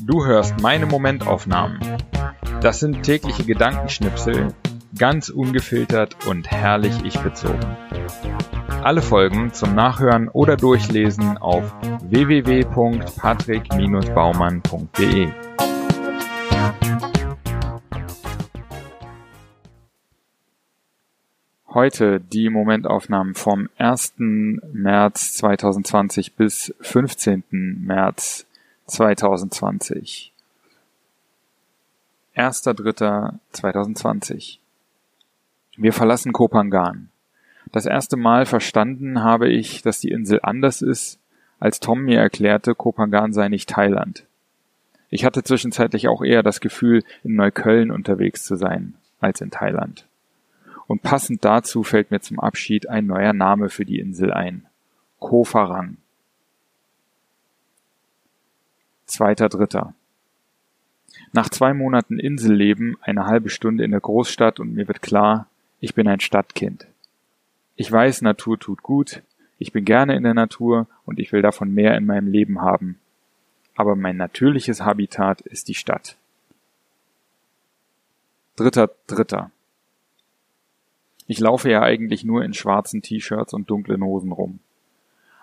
Du hörst meine Momentaufnahmen. Das sind tägliche Gedankenschnipsel, ganz ungefiltert und herrlich ich bezogen. Alle Folgen zum Nachhören oder Durchlesen auf www.patrick-baumann.de. Heute die Momentaufnahmen vom 1. März 2020 bis 15. März 2020. 1.3.2020. Wir verlassen Koh Phangan. Das erste Mal verstanden habe ich, dass die Insel anders ist, als Tom mir erklärte, Koh Phangan sei nicht Thailand. Ich hatte zwischenzeitlich auch eher das Gefühl, in Neukölln unterwegs zu sein, als in Thailand. Und passend dazu fällt mir zum Abschied ein neuer Name für die Insel ein. Kofaran. 2.3. Nach 2 Monaten Inselleben, eine halbe Stunde in der Großstadt und mir wird klar, ich bin ein Stadtkind. Ich weiß, Natur tut gut, ich bin gerne in der Natur und ich will davon mehr in meinem Leben haben. Aber mein natürliches Habitat ist die Stadt. 3.3. Ich laufe ja eigentlich nur in schwarzen T-Shirts und dunklen Hosen rum.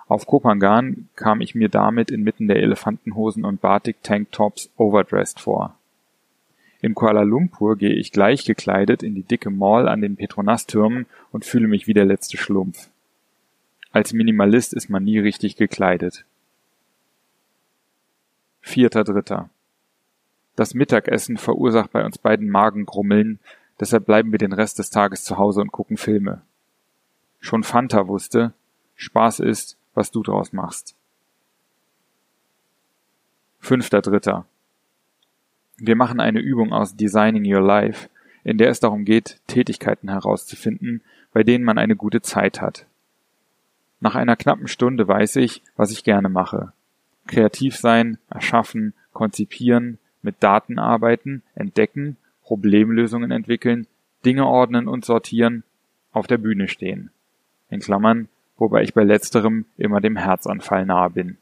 Auf Koh Phangan kam ich mir damit inmitten der Elefantenhosen und Batik-Tanktops overdressed vor. In Kuala Lumpur gehe ich gleich gekleidet in die dicke Mall an den Petronas-Türmen und fühle mich wie der letzte Schlumpf. Als Minimalist ist man nie richtig gekleidet. 4.3. Das Mittagessen verursacht bei uns beiden Magengrummeln, deshalb bleiben wir den Rest des Tages zu Hause und gucken Filme. Schon Fanta wusste, Spaß ist, was du draus machst. 5.3. Wir machen eine Übung aus Designing Your Life, in der es darum geht, Tätigkeiten herauszufinden, bei denen man eine gute Zeit hat. Nach einer knappen Stunde weiß ich, was ich gerne mache. Kreativ sein, erschaffen, konzipieren, mit Daten arbeiten, entdecken, Problemlösungen entwickeln, Dinge ordnen und sortieren, auf der Bühne stehen. In Klammern, wobei ich bei letzterem immer dem Herzanfall nahe bin.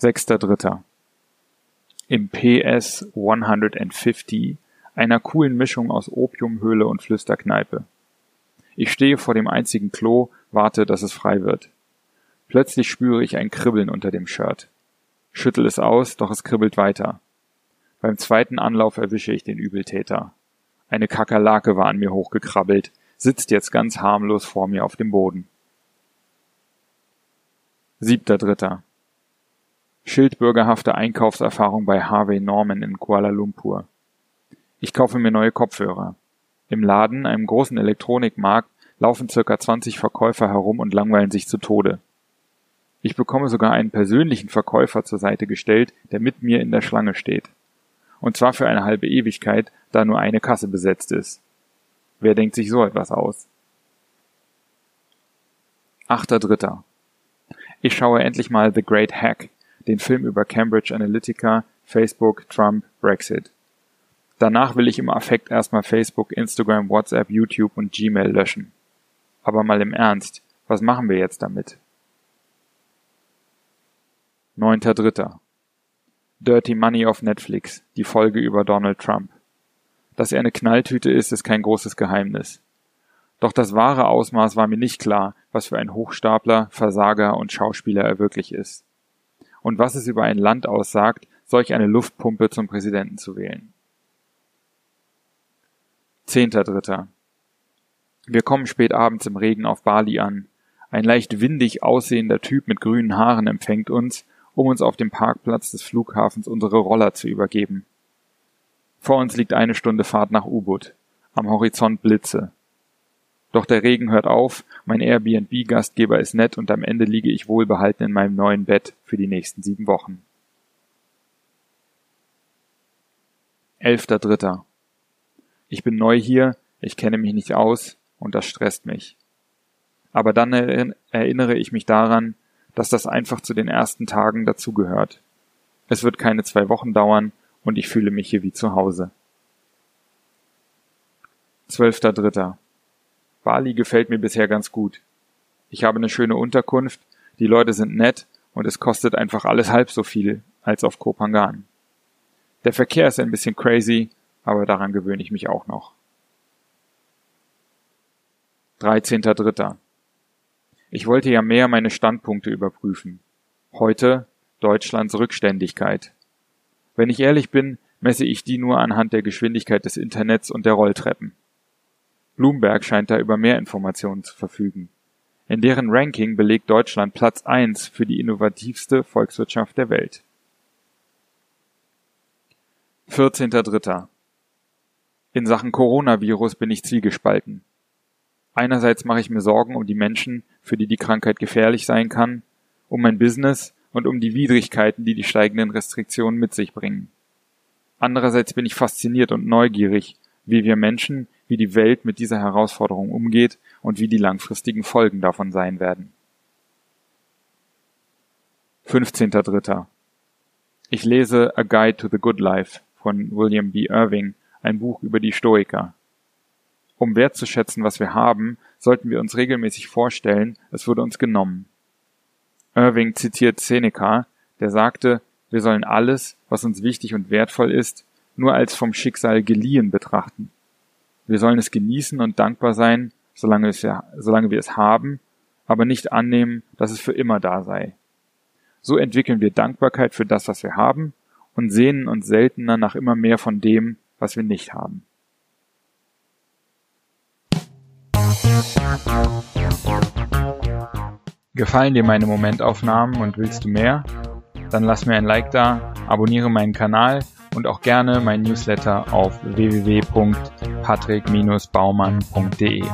6.3. Im PS 150, einer coolen Mischung aus Opiumhöhle und Flüsterkneipe. Ich stehe vor dem einzigen Klo, warte, dass es frei wird. Plötzlich spüre ich ein Kribbeln unter dem Shirt. Schüttel es aus, doch es kribbelt weiter. Beim zweiten Anlauf erwische ich den Übeltäter. Eine Kakerlake war an mir hochgekrabbelt, sitzt jetzt ganz harmlos vor mir auf dem Boden. 7.3. Schildbürgerhafte Einkaufserfahrung bei Harvey Norman in Kuala Lumpur. Ich kaufe mir neue Kopfhörer. Im Laden, einem großen Elektronikmarkt, laufen ca. 20 Verkäufer herum und langweilen sich zu Tode. Ich bekomme sogar einen persönlichen Verkäufer zur Seite gestellt, der mit mir in der Schlange steht. Und zwar für eine halbe Ewigkeit, da nur eine Kasse besetzt ist. Wer denkt sich so etwas aus? 8.3. Ich schaue endlich mal The Great Hack, den Film über Cambridge Analytica, Facebook, Trump, Brexit. Danach will ich im Affekt erstmal Facebook, Instagram, WhatsApp, YouTube und Gmail löschen. Aber mal im Ernst, was machen wir jetzt damit? 9.3. Dirty Money auf Netflix, die Folge über Donald Trump. Dass er eine Knalltüte ist, ist kein großes Geheimnis. Doch das wahre Ausmaß war mir nicht klar, was für ein Hochstapler, Versager und Schauspieler er wirklich ist. Und was es über ein Land aussagt, solch eine Luftpumpe zum Präsidenten zu wählen. 10.3. Wir kommen spät abends im Regen auf Bali an. Ein leicht windig aussehender Typ mit grünen Haaren empfängt uns, um uns auf dem Parkplatz des Flughafens unsere Roller zu übergeben. Vor uns liegt eine Stunde Fahrt nach Ubud. Am Horizont Blitze. Doch der Regen hört auf, mein Airbnb-Gastgeber ist nett und am Ende liege ich wohlbehalten in meinem neuen Bett für die nächsten 7 Wochen. 11.3. Ich bin neu hier, ich kenne mich nicht aus und das stresst mich. Aber dann erinnere ich mich daran, dass das einfach zu den ersten Tagen dazugehört. Es wird keine 2 Wochen dauern und ich fühle mich hier wie zu Hause. 12.3. Bali gefällt mir bisher ganz gut. Ich habe eine schöne Unterkunft, die Leute sind nett und es kostet einfach alles halb so viel als auf Koh Phangan. Der Verkehr ist ein bisschen crazy, aber daran gewöhne ich mich auch noch. 13.3. Ich wollte ja mehr meine Standpunkte überprüfen. Heute Deutschlands Rückständigkeit. Wenn ich ehrlich bin, messe ich die nur anhand der Geschwindigkeit des Internets und der Rolltreppen. Bloomberg scheint da über mehr Informationen zu verfügen. In deren Ranking belegt Deutschland Platz 1 für die innovativste Volkswirtschaft der Welt. 14.3. In Sachen Coronavirus bin ich zwiegespalten. Einerseits mache ich mir Sorgen um die Menschen, für die die Krankheit gefährlich sein kann, um mein Business und um die Widrigkeiten, die die steigenden Restriktionen mit sich bringen. Andererseits bin ich fasziniert und neugierig, wie wir Menschen, wie die Welt mit dieser Herausforderung umgeht und wie die langfristigen Folgen davon sein werden. 15.3. Ich lese A Guide to the Good Life von William B. Irving, ein Buch über die Stoiker. Um wertzuschätzen, was wir haben, sollten wir uns regelmäßig vorstellen, es würde uns genommen. Irving zitiert Seneca, der sagte, wir sollen alles, was uns wichtig und wertvoll ist, nur als vom Schicksal geliehen betrachten. Wir sollen es genießen und dankbar sein, solange wir es haben, aber nicht annehmen, dass es für immer da sei. So entwickeln wir Dankbarkeit für das, was wir haben, und sehnen uns seltener nach immer mehr von dem, was wir nicht haben. Gefallen dir meine Momentaufnahmen und willst du mehr? Dann lass mir ein Like da, abonniere meinen Kanal und auch gerne meinen Newsletter auf www.patrick-baumann.de.